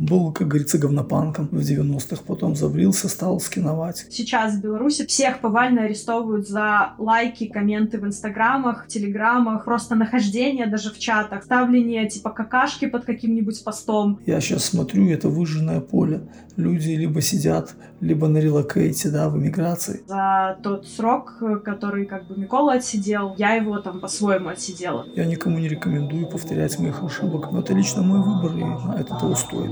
был, как говорится, говнопанком в 90-х, потом забрился, стал скиновать. Сейчас в Беларуси всех повально арестовывают за лайки, комменты в инстаграмах, телеграмах, просто нахождение даже в чатах, ставление типа какашки под каким-нибудь постом. Я сейчас смотрю, это выжженное поле. Люди либо сидят, либо на релокейте, да, в эмиграции. За тот срок, который как бы Микола отсидел, я его там по-своему отсидела. Я никому не рекомендую повторять моих ошибок, но это лично мой выбор, и на это-то устоит.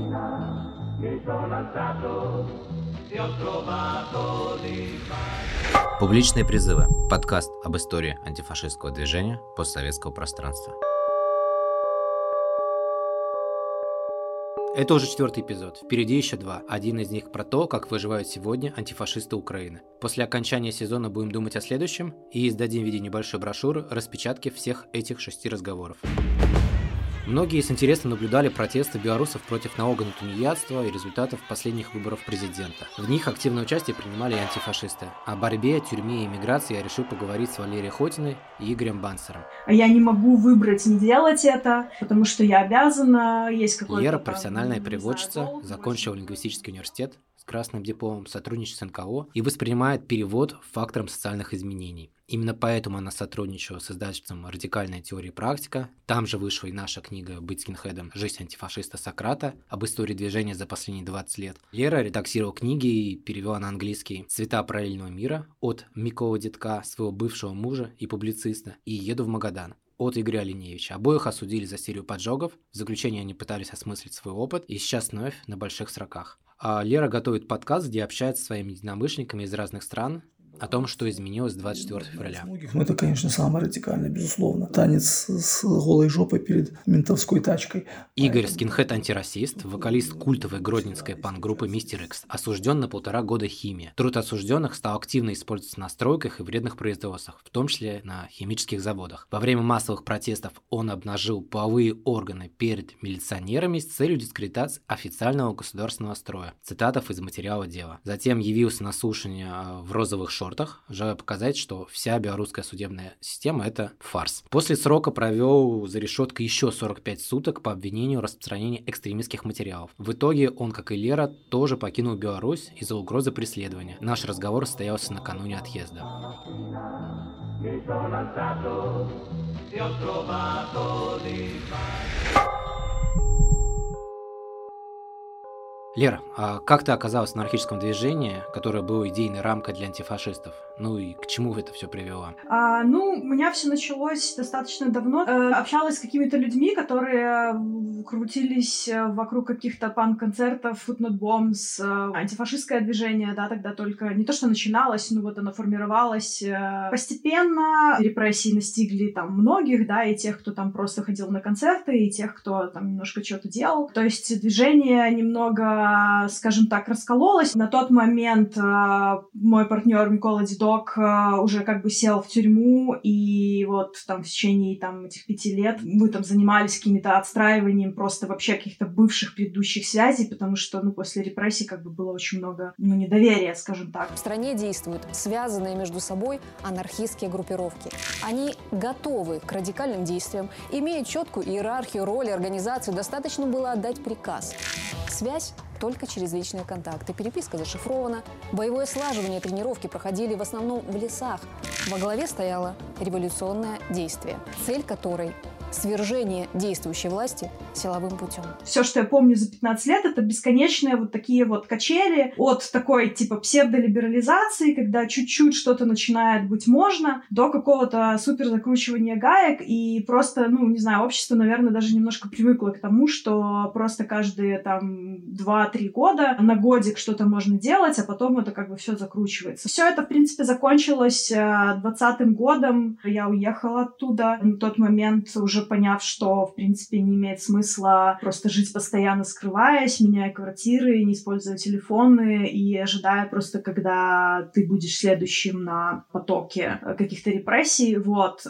Публичные призывы. Подкаст об истории антифашистского движения постсоветского пространства. Это уже 4-й эпизод. Впереди еще 2. Один из них про то, как выживают сегодня антифашисты Украины. После окончания сезона будем думать о следующем и издадим в виде небольшой брошюры распечатки всех этих 6 разговоров. Многие с интересом наблюдали протесты белорусов против налога на тунеядство и результатов последних выборов президента. В них активное участие принимали и антифашисты. О борьбе, тюрьме и эмиграции я решил поговорить с Валерией Хотиной и Игорем Банцером. Я не могу выбрать не делать это, потому что я обязана, есть какой-то... Лера, профессиональная переводчица, закончила лингвистический университет, с красным дипломом, сотрудничает с НКО и воспринимает перевод фактором социальных изменений. Именно поэтому она сотрудничала с издательством «Радикальная теория и практика». Там же вышла и наша книга «Быть скинхедом. Жизнь антифашиста Сократа» об истории движения за последние 20 лет. Лера редактировала книги и перевела на английский «Цвета параллельного мира» от Миколы Дедка, своего бывшего мужа и публициста, и «Еду в Магадан» от Игоря Олиневича. Обоих осудили за серию поджогов, в заключении они пытались осмыслить свой опыт, и сейчас вновь на больших сроках. А Лера готовит подкаст, где общается с своими единомышленниками из разных стран, о том, что изменилось 24 февраля. Ну, это, конечно, самое радикальное, безусловно. Танец с голой жопой перед ментовской тачкой. Игорь, скинхед-антирасист, вокалист культовой гродненской панк-группы «Мистер Икс», осужден на 1,5 года химии. Труд осужденных стал активно использоваться на стройках и вредных производствах, в том числе на химических заводах. Во время массовых протестов он обнажил половые органы перед милиционерами с целью дискредитации официального государственного строя. Цитатов из материала дела. Затем явился на слушание в розовых шортах, желая показать, что вся белорусская судебная система – это фарс. После срока провел за решеткой еще 45 суток по обвинению в распространении экстремистских материалов. В итоге он, как и Лера, тоже покинул Беларусь из-за угрозы преследования. Наш разговор состоялся накануне отъезда. Лера, а как ты оказалась в анархическом движении, которое было идейной рамкой для антифашистов? Ну и к чему это все привело? У меня все началось достаточно давно. Общалась с какими-то людьми, которые крутились вокруг каких-то панк-концертов, футнот-бомбс, антифашистское движение, да, тогда только не то, что начиналось, но вот оно формировалось. Постепенно репрессии настигли там многих, да, и тех, кто там просто ходил на концерты, и тех, кто там немножко чего-то делал. То есть движение немного, скажем так, раскололась. На тот момент мой партнер Микола Дедок уже как бы сел в тюрьму, и вот там в течение там этих 5 лет мы там занимались какими-то отстраиванием просто вообще каких-то бывших предыдущих связей, потому что, после репрессий как бы было очень много, недоверия, скажем так. В стране действуют связанные между собой анархистские группировки. Они готовы к радикальным действиям, имея четкую иерархию, роли, организацию, достаточно было отдать приказ. Связь только через личные контакты. Переписка зашифрована. Боевое слаживание, тренировки проходили в основном в лесах. Во главе стояло революционное действие, цель которой – свержение действующей власти силовым путем. Все, что я помню за 15 лет, это бесконечные вот такие вот качели от такой типа псевдолиберализации, когда чуть-чуть что-то начинает быть можно, до какого-то суперзакручивания гаек, и просто, общество, наверное, даже немножко привыкло к тому, что просто каждые там 2-3 года на годик что-то можно делать, а потом это как бы все закручивается. Все это, в принципе, закончилось 20-м годом. Я уехала оттуда. На тот момент уже поняв, что, в принципе, не имеет смысла просто жить постоянно скрываясь, меняя квартиры, не используя телефоны и ожидая просто, когда ты будешь следующим на потоке каких-то репрессий, вот.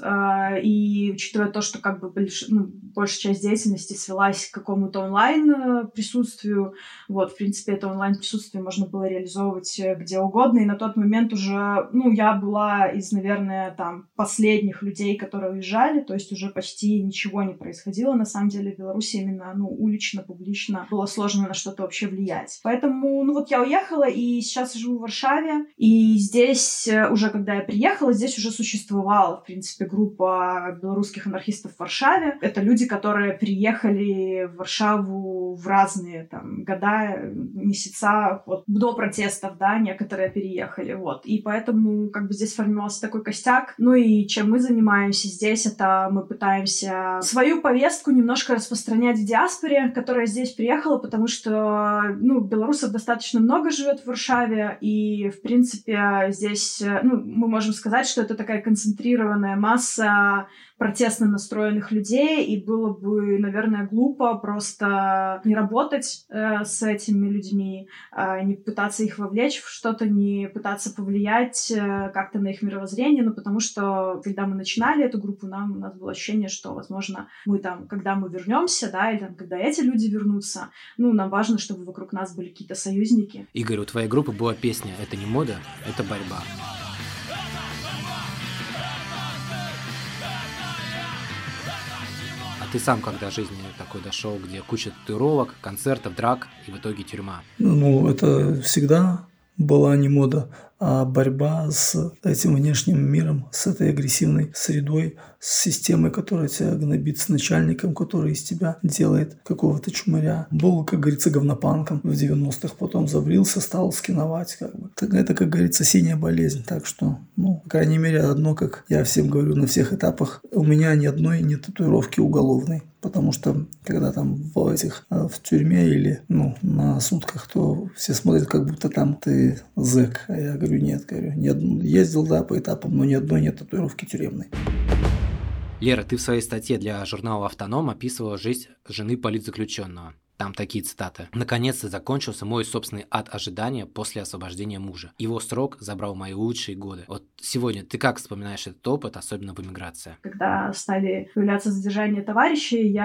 И учитывая то, что как бы большая часть деятельности свелась к какому-то онлайн-присутствию, вот, в принципе, это онлайн-присутствие можно было реализовывать где угодно, и на тот момент уже, я была из, наверное, там, последних людей, которые уезжали, то есть уже почти и ничего не происходило. На самом деле в Беларуси именно, улично, публично было сложно на что-то вообще влиять. Поэтому, я уехала, и сейчас живу в Варшаве, и здесь уже, когда я приехала, здесь уже существовала, в принципе, группа белорусских анархистов в Варшаве. Это люди, которые приехали в Варшаву в разные, года, месяца, до протестов, некоторые переехали, И поэтому, здесь формировался такой костяк. И чем мы занимаемся здесь, это мы пытаемся свою повестку немножко распространять в диаспоре, которая здесь приехала, потому что, белорусов достаточно много живет в Варшаве, и, в принципе, здесь, мы можем сказать, что это такая концентрированная масса протестно настроенных людей, и было бы, наверное, глупо просто не работать с этими людьми, не пытаться их вовлечь в что-то, не пытаться повлиять как-то на их мировоззрение, потому что, когда мы начинали эту группу, у нас было ощущение, что, возможно, мы когда мы вернемся, или когда эти люди вернутся, нам важно, чтобы вокруг нас были какие-то союзники. Игорь, у твоей группы была песня «Это не мода, это борьба». Ты сам когда в жизни такой дошел, где куча татуировок, концертов, драк и в итоге тюрьма? Это всегда была не мода, а борьба с этим внешним миром, с этой агрессивной средой, с системой, которая тебя гнобит, с начальником, который из тебя делает какого-то чумаря. Был, как говорится, говнопанком в 90-х, потом забрился, стал скиновать. Это, как говорится, синяя болезнь. Так что, по крайней мере, одно, как я всем говорю на всех этапах, у меня ни одной не татуировки уголовной. Потому что, когда в тюрьме или на сутках, то все смотрят, как будто ты зэк. А я говорю, нет, ездил, по этапам, но ни одной нет татуировки тюремной. Лера, ты в своей статье для журнала «Автоном» описывала жизнь жены политзаключенного. Там такие цитаты. «Наконец-то закончился мой собственный ад ожидания после освобождения мужа. Его срок забрал мои лучшие годы». Вот сегодня ты как вспоминаешь этот опыт, особенно в эмиграции? Когда стали появляться задержания товарищей,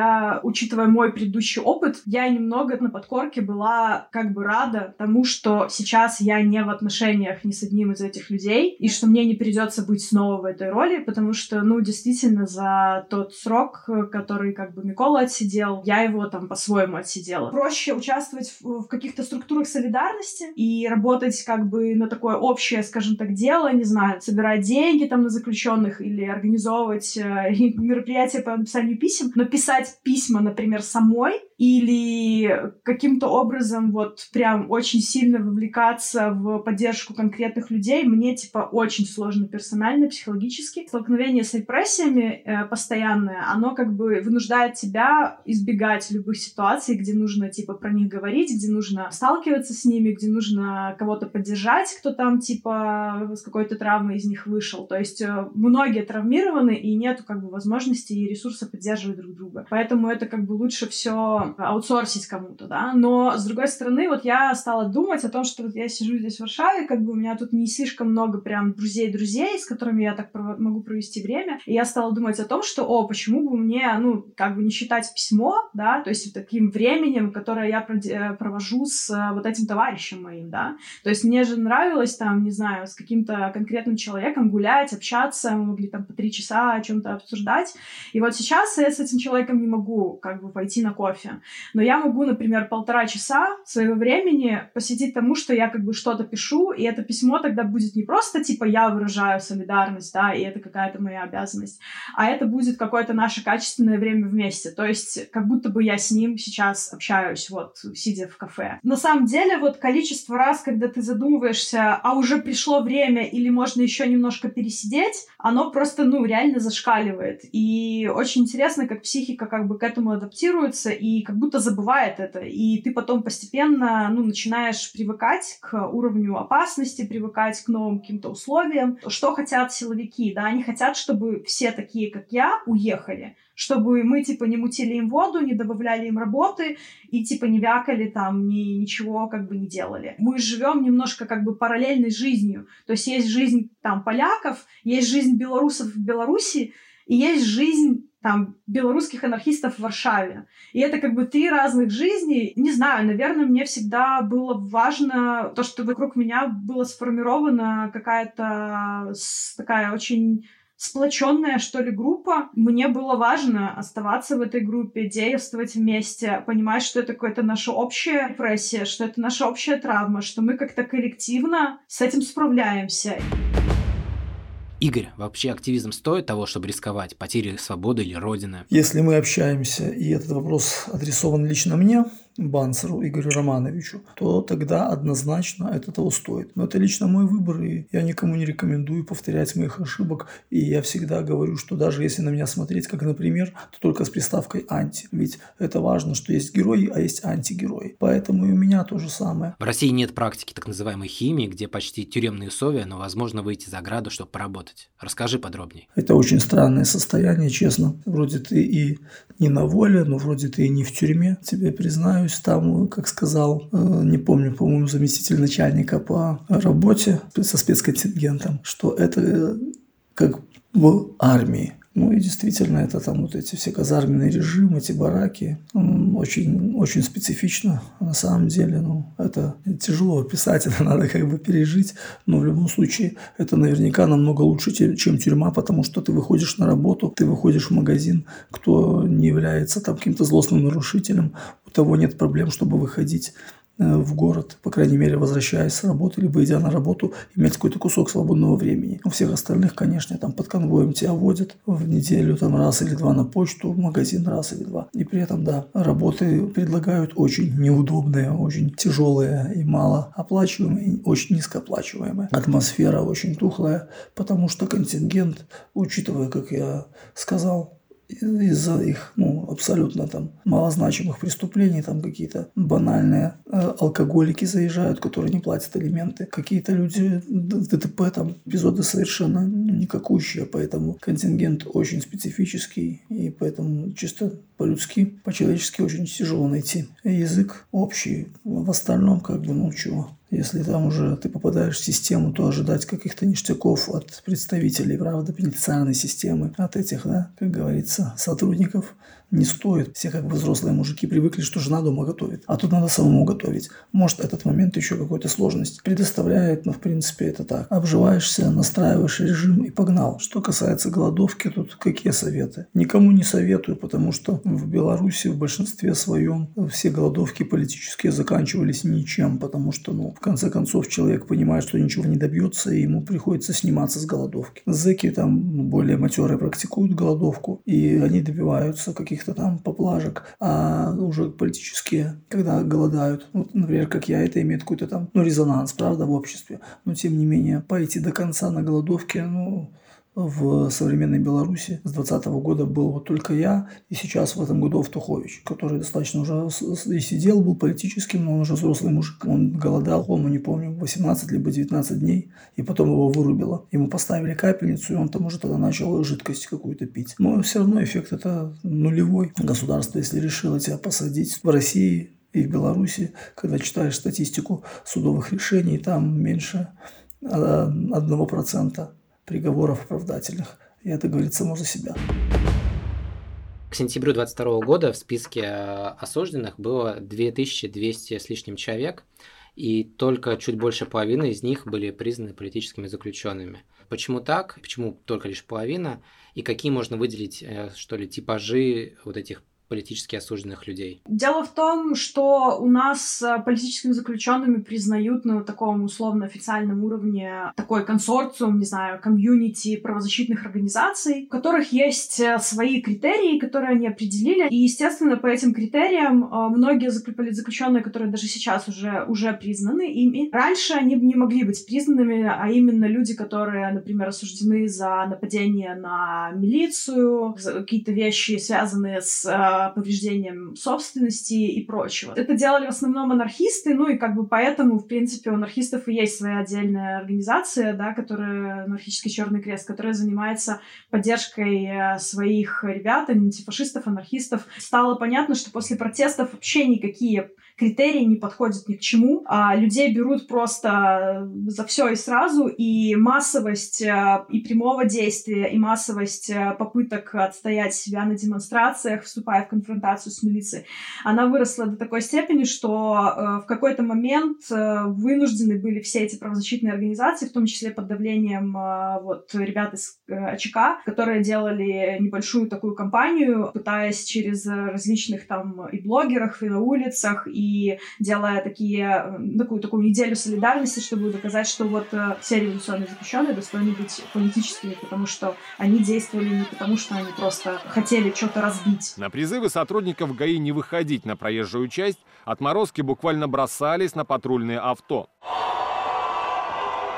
учитывая мой предыдущий опыт, я немного на подкорке была рада тому, что сейчас я не в отношениях ни с одним из этих людей, и что мне не придется быть снова в этой роли, потому что, действительно, за тот срок, который Микола отсидел, я его по-своему отсидела. Проще участвовать в каких-то структурах солидарности и работать на такое общее, скажем так, дело, не знаю, собирать деньги на заключенных или организовывать мероприятия по написанию писем, но писать письма, например, самой или каким-то образом прям очень сильно вовлекаться в поддержку конкретных людей, мне очень сложно персонально, психологически. Столкновение с репрессиями постоянное, оно вынуждает тебя избегать любых ситуаций, где нужно про них говорить, где нужно сталкиваться с ними, где нужно кого-то поддержать, кто с какой-то травмой из них вышел. То есть многие травмированы и нету возможности и ресурса поддерживать друг друга. Поэтому это лучше все аутсорсить кому-то, но, с другой стороны, я стала думать о том, что я сижу здесь в Варшаве, у меня тут не слишком много прям друзей, с которыми я могу провести время, и я стала думать о том, что, почему бы мне, не считать письмо, то есть таким временем, которое я провожу с этим товарищем моим, то есть мне же нравилось, с каким-то конкретным человеком гулять, общаться, мы могли по 3 часа о чем-то обсуждать, и сейчас я с этим человеком не могу, пойти на кофе. Но я могу, например, 1,5 часа своего времени посвятить тому, что я что-то пишу, и это письмо тогда будет не просто я выражаю солидарность, и это какая-то моя обязанность, а это будет какое-то наше качественное время вместе. То есть как будто бы я с ним сейчас общаюсь, сидя в кафе. На самом деле, количество раз, когда ты задумываешься, а уже пришло время или можно еще немножко пересидеть, оно просто, реально зашкаливает. И очень интересно, как психика к этому адаптируется, и как будто забывает это, и ты потом постепенно, начинаешь привыкать к уровню опасности, привыкать к новым каким-то условиям. Что хотят силовики, они хотят, чтобы все такие, как я, уехали, чтобы мы, не мутили им воду, не добавляли им работы и, не вякали ничего, не делали. Мы живем немножко, параллельной жизнью, то есть есть жизнь, поляков, есть жизнь белорусов в Беларуси, и есть жизнь, белорусских анархистов в Варшаве. И это 3 разных жизни. Не знаю, наверное, мне всегда было важно то, что вокруг меня была сформирована какая-то такая очень сплоченная, что ли, группа. Мне было важно оставаться в этой группе, действовать вместе, понимать, что это какая-то наша общая репрессия, что это наша общая травма, что мы как-то коллективно с этим справляемся. Игорь, вообще активизм стоит того, чтобы рисковать потерей свободы или родины? Если мы общаемся, и этот вопрос адресован лично мне, Банцеру Игорю Романовичу, то тогда однозначно это того стоит. Но это лично мой выбор, и я никому не рекомендую повторять моих ошибок. И я всегда говорю, что даже если на меня смотреть как на пример, то только с приставкой «анти». Ведь это важно, что есть герои, а есть антигерои. Поэтому и у меня то же самое. В России нет практики так называемой химии, где почти тюремные условия, но возможно выйти за ограду, чтобы поработать. Расскажи подробнее. Это очень странное состояние, честно. Вроде ты и не на воле, но вроде ты и не в тюрьме. Тебе признают. Там, как сказал, не помню, по-моему, заместитель начальника по работе со спецконтингентом, что это как в армии. Ну и действительно, это там вот эти все казарменные режимы, эти бараки, очень, очень специфично на самом деле. Ну, это тяжело описать, это надо как бы пережить, но в любом случае это наверняка намного лучше, чем тюрьма, потому что ты выходишь на работу, ты выходишь в магазин, кто не является там каким-то злостным нарушителем, у того нет проблем, чтобы выходить в город, по крайней мере, возвращаясь с работы, либо идя на работу, иметь какой-то кусок свободного времени. У всех остальных, конечно, там под конвоем тебя водят в неделю там раз или два на почту, в магазин раз или два. И при этом, да, работы предлагают очень неудобные, очень тяжелые и малооплачиваемые, и очень низкооплачиваемые. Атмосфера очень тухлая, потому что контингент, учитывая, как я сказал, из-за их абсолютно там малозначимых преступлений, там какие-то банальные алкоголики заезжают, которые не платят алименты, какие-то люди в ДТП, там эпизоды совершенно никакущие, поэтому контингент очень специфический, и поэтому чисто по-людски, по-человечески очень тяжело найти язык общий, в остальном как бы чего. Если там уже ты попадаешь в систему, то ожидать каких-то ништяков от представителей, правда, пенитенциарной системы, от этих, да, как говорится, сотрудников не стоит. Все как бы взрослые мужики привыкли, что жена дома готовит, а тут надо самому готовить. Может, этот момент еще какую-то сложность предоставляет, но в принципе это так. Обживаешься, настраиваешь режим и погнал. Что касается голодовки, тут какие советы? Никому не советую, потому что в Беларуси в большинстве своем все голодовки политические заканчивались ничем, потому что, в конце концов, человек понимает, что ничего не добьется, и ему приходится сниматься с голодовки. Зэки там более матерые практикуют голодовку, и они добиваются каких-то там поблажек, а уже политические, когда голодают, например, как я, это имеет какой-то там, резонанс, правда, в обществе, но тем не менее, пойти до конца на голодовке, в современной Беларуси с 2020 года был только я, и сейчас в этом году Автухович, который достаточно уже и сидел, был политическим, но он уже взрослый мужик. Он голодал, по-моему, не помню, 18 либо 19 дней, и потом его вырубило. Ему поставили капельницу, и он там уже тогда начал жидкость какую-то пить. Но все равно эффект это нулевой. Государство, если решило тебя посадить в России и в Беларуси, когда читаешь статистику судовых решений, там меньше 1% приговоров оправдательных. И это говорит само за себя. К сентябрю 2022 года в списке осужденных было 2200 с лишним человек, и только чуть больше половины из них были признаны политическими заключенными. Почему так? Почему только лишь половина? И какие можно выделить, что ли, типажи вот этих политически осужденных людей? Дело в том, что у нас политическими заключенными признают на таком условно-официальном уровне такой консорциум, не знаю, комьюнити правозащитных организаций, у которых есть свои критерии, которые они определили. И, естественно, по этим критериям многие политзаключенные, которые даже сейчас уже признаны ими, раньше они не могли быть признанными, а именно люди, которые, например, осуждены за нападение на милицию, за какие-то вещи, связанные с повреждением собственности и прочего. Это делали в основном анархисты, поэтому, в принципе, у анархистов и есть своя отдельная организация, да, которая, Анархический Чёрный Крест, которая занимается поддержкой своих ребят, антифашистов, анархистов. Стало понятно, что после протестов вообще никакие критерии не подходят ни к чему. Людей берут просто за все и сразу, и массовость и прямого действия, и массовость попыток отстоять себя на демонстрациях, вступая в конфронтацию с милицией, она выросла до такой степени, что в какой-то момент вынуждены были все эти правозащитные организации, в том числе под давлением вот ребят из АЧК, которые делали небольшую такую кампанию, пытаясь через различных там и блогерах, и на улицах, и делая такую неделю солидарности, чтобы доказать, что вот все революционные заключенные достойны быть политическими, потому что они действовали не потому, что они просто хотели что-то разбить. На призывы сотрудников ГАИ не выходить на проезжую часть отморозки буквально бросались на патрульные авто.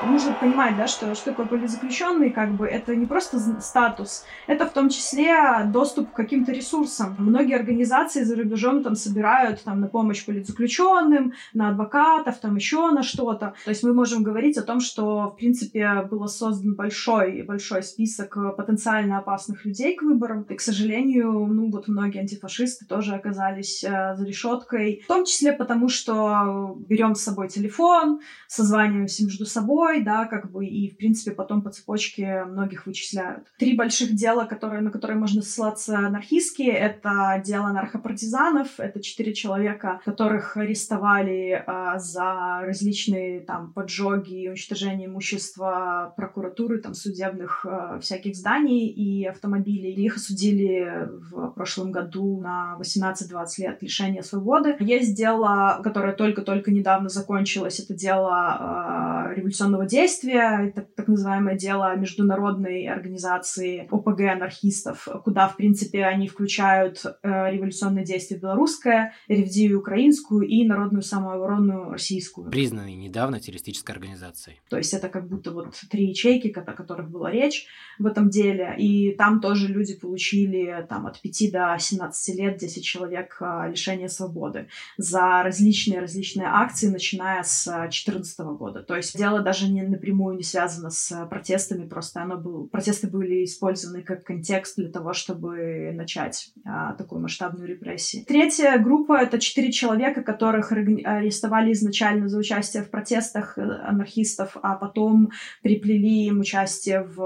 Нужно понимать, да, что такое политзаключенный, как бы, это не просто статус, это в том числе доступ к каким-то ресурсам. Многие организации за рубежом там собирают там на помощь политзаключенным, на адвокатов, там еще на что-то. То есть мы можем говорить о том, что, в принципе, был создан большой список потенциально опасных людей к выборам. И, к сожалению, многие антифашисты тоже оказались за решеткой. В том числе потому, что берем с собой телефон, созваниваемся между собой, и, в принципе, потом по цепочке многих вычисляют. 3 больших дела, на которые можно ссылаться анархистские, это дело анархопартизанов, это 4 человека, которых арестовали за различные там поджоги, уничтожение имущества прокуратуры, там, судебных всяких зданий и автомобилей. И их осудили в прошлом году на 18-20 лет лишения свободы. Есть дело, которое только-только недавно закончилось, это дело революционного действия, так называемое дело международной организации ОПГ анархистов, куда, в принципе, они включают революционные действия белорусское, ревдивию украинскую и народную самооборону российскую. Признанные недавно террористической организацией. То есть это как будто 3 ячейки, о которых была речь в этом деле, и там тоже люди получили там, от 5 до 17 лет 10 человек лишения свободы за различные акции, начиная с 2014 года. То есть дело даже напрямую не связано с протестами, просто протесты были использованы как контекст для того, чтобы начать такую масштабную репрессию. 3 группа — это 4 человека, которых арестовали изначально за участие в протестах анархистов, а потом приплели им участие в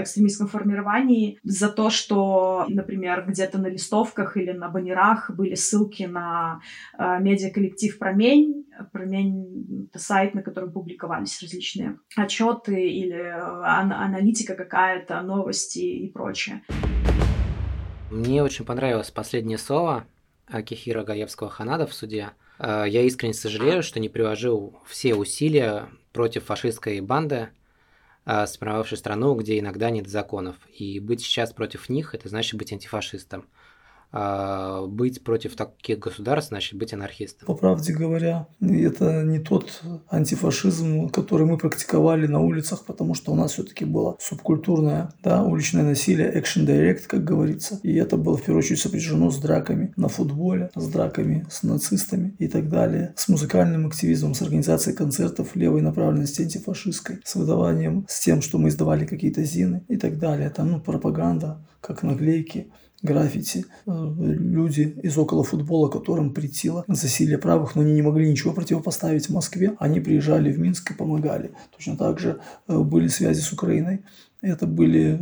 экстремистском формировании за то, что, например, где-то на листовках или на баннерах были ссылки на медиаколлектив «Промень». «Промень» — это сайт, на котором публиковались различные отчеты или аналитика какая-то, новости и прочее. Мне очень понравилось последнее слово Акихиро Гаевского-Ханада в суде. Я искренне сожалею, что не приложил все усилия против фашистской банды, сформировавшей страну, где иногда нет законов. И быть сейчас против них — это значит быть антифашистом. Быть против таких государств, значит быть анархистом. По правде говоря, это не тот антифашизм, который мы практиковали на улицах, потому что у нас все-таки было субкультурное, уличное насилие, action direct, как говорится. И это было в первую очередь сопряжено с драками на футболе, с драками с нацистами и так далее, с музыкальным активизмом, с организацией концертов левой направленности антифашистской, с выдаванием, с тем, что мы издавали какие-то зины и так далее. Там пропаганда, как наклейки, граффити, люди из около футбола, которым претило засилие правых, но они не могли ничего противопоставить в Москве. Они приезжали в Минск и помогали. Точно так же были связи с Украиной. Это были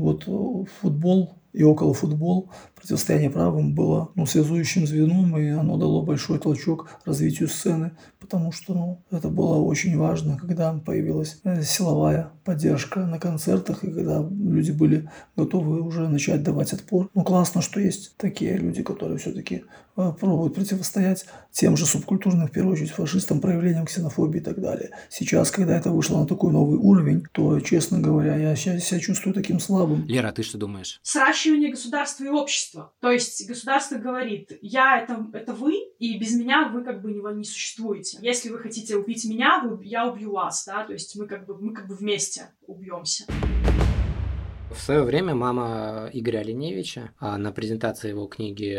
футбол и около футбол. Противостояние правым было связующим звеном, и оно дало большой толчок развитию сцены, потому что это было очень важно, когда появилась силовая поддержка на концертах, и когда люди были готовы уже начать давать отпор. Классно, что есть такие люди, которые все-таки пробуют противостоять тем же субкультурным, в первую очередь, фашистам, проявлениям ксенофобии и так далее. Сейчас, когда это вышло на такой новый уровень, то, честно говоря, я себя чувствую таким слабым. Лера, а ты что думаешь? Сращивание государства и общества. То есть государство говорит, я это вы, и без меня вы не существуете. Если вы хотите убить меня, я убью вас, то есть мы вместе убьемся. В свое время мама Игоря Олиневича на презентации его книги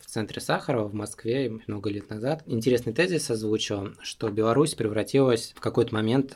в Центре Сахарова в Москве много лет назад интересный тезис озвучила, что Беларусь превратилась в какой-то момент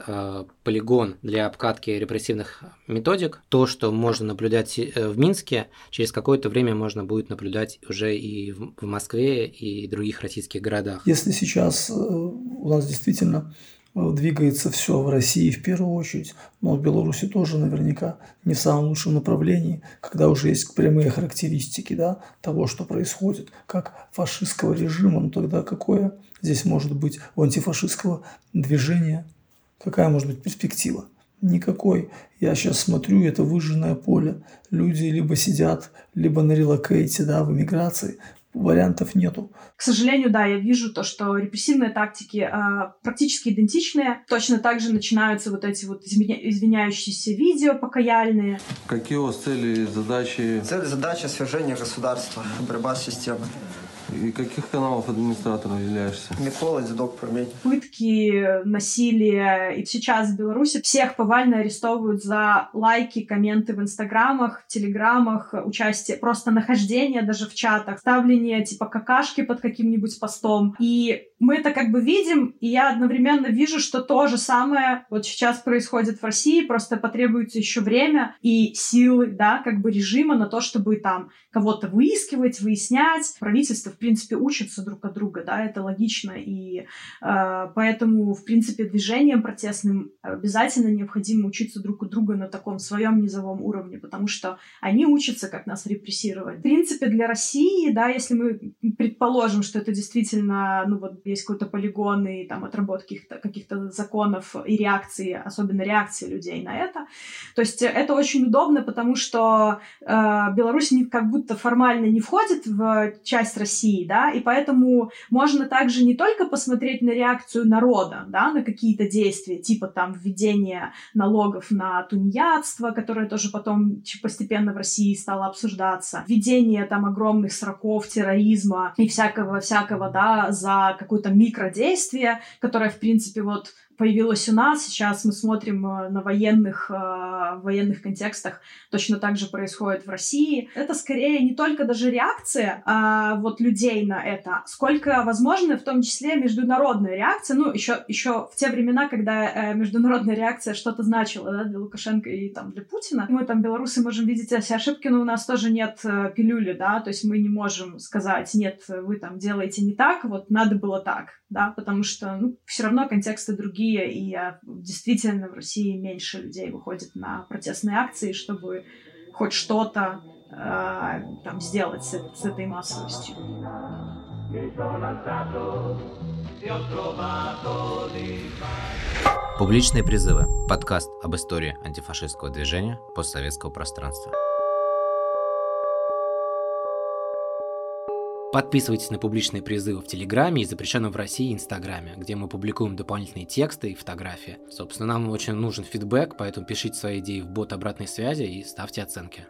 полигон для обкатки репрессивных методик. То, что можно наблюдать в Минске, через какое-то время можно будет наблюдать уже и в Москве, и других российских городах. Если сейчас у нас действительно двигается все в России в первую очередь, но в Беларуси тоже наверняка не в самом лучшем направлении, когда уже есть прямые характеристики, да, того, что происходит, как фашистского режима, но тогда какое здесь может быть у антифашистского движения, какая может быть перспектива? Никакой. Я сейчас смотрю, это выжженное поле. Люди либо сидят, либо на релокейте, да, в эмиграции. Вариантов нету. К сожалению, да, я вижу то, что репрессивные тактики практически идентичные. Точно так же начинаются вот эти вот извиняющиеся видео покаяльные. Какие у вас цели и задачи? Цель и задача — свержение государства, борьба с системой. И каких каналов администратора являешься? Микола Дедок, Промень. Пытки, насилие. И сейчас в Беларуси всех повально арестовывают за лайки, комменты в инстаграмах, в телеграмах, участие, просто нахождение даже в чатах, ставление типа какашки под каким-нибудь постом. И мы это как бы видим, и я одновременно вижу, что то же самое вот сейчас происходит в России, просто потребуется еще время и силы, да, как бы режима на то, чтобы там кого-то выискивать, выяснять. Правительство, в принципе, учатся друг от друга, да, это логично, и поэтому, в принципе, движением протестным обязательно необходимо учиться друг у друга на таком своем низовом уровне, потому что они учатся, как нас репрессировать. В принципе, для России, да, если мы предположим, что это действительно, ну вот, есть какой-то полигон и там отработки каких-то законов и реакции, особенно реакции людей на это. То есть это очень удобно, потому что Беларусь как будто формально не входит в часть России, да, и поэтому можно также не только посмотреть на реакцию народа, да, на какие-то действия, типа там введения налогов на тунеядство, которое тоже потом постепенно в России стало обсуждаться, введение там огромных сроков терроризма и всякого-всякого, да, за какое-то микродействие, которое, в принципе, вот появилось у нас. Сейчас мы смотрим на военных контекстах. Точно так же происходит в России. Это скорее не только даже реакция вот людей на это, сколько, возможно, в том числе международная реакция. Ну, еще в те времена, когда международная реакция что-то значила, да, для Лукашенко и там для Путина. Мы там, белорусы, можем видеть эти ошибки, но у нас тоже нет пилюли, да, то есть мы не можем сказать: нет, вы там делаете не так, вот надо было так, да, потому что, ну, все равно контексты другие. И действительно в России меньше людей выходит на протестные акции, чтобы хоть что-то там сделать с этой массовостью. Публичные призывы. Подкаст об истории антифашистского движения постсоветского пространства. Подписывайтесь на публичные призывы в Телеграме и запрещенном в России Инстаграме, где мы публикуем дополнительные тексты и фотографии. Собственно, нам очень нужен фидбэк, поэтому пишите свои идеи в бот обратной связи и ставьте оценки.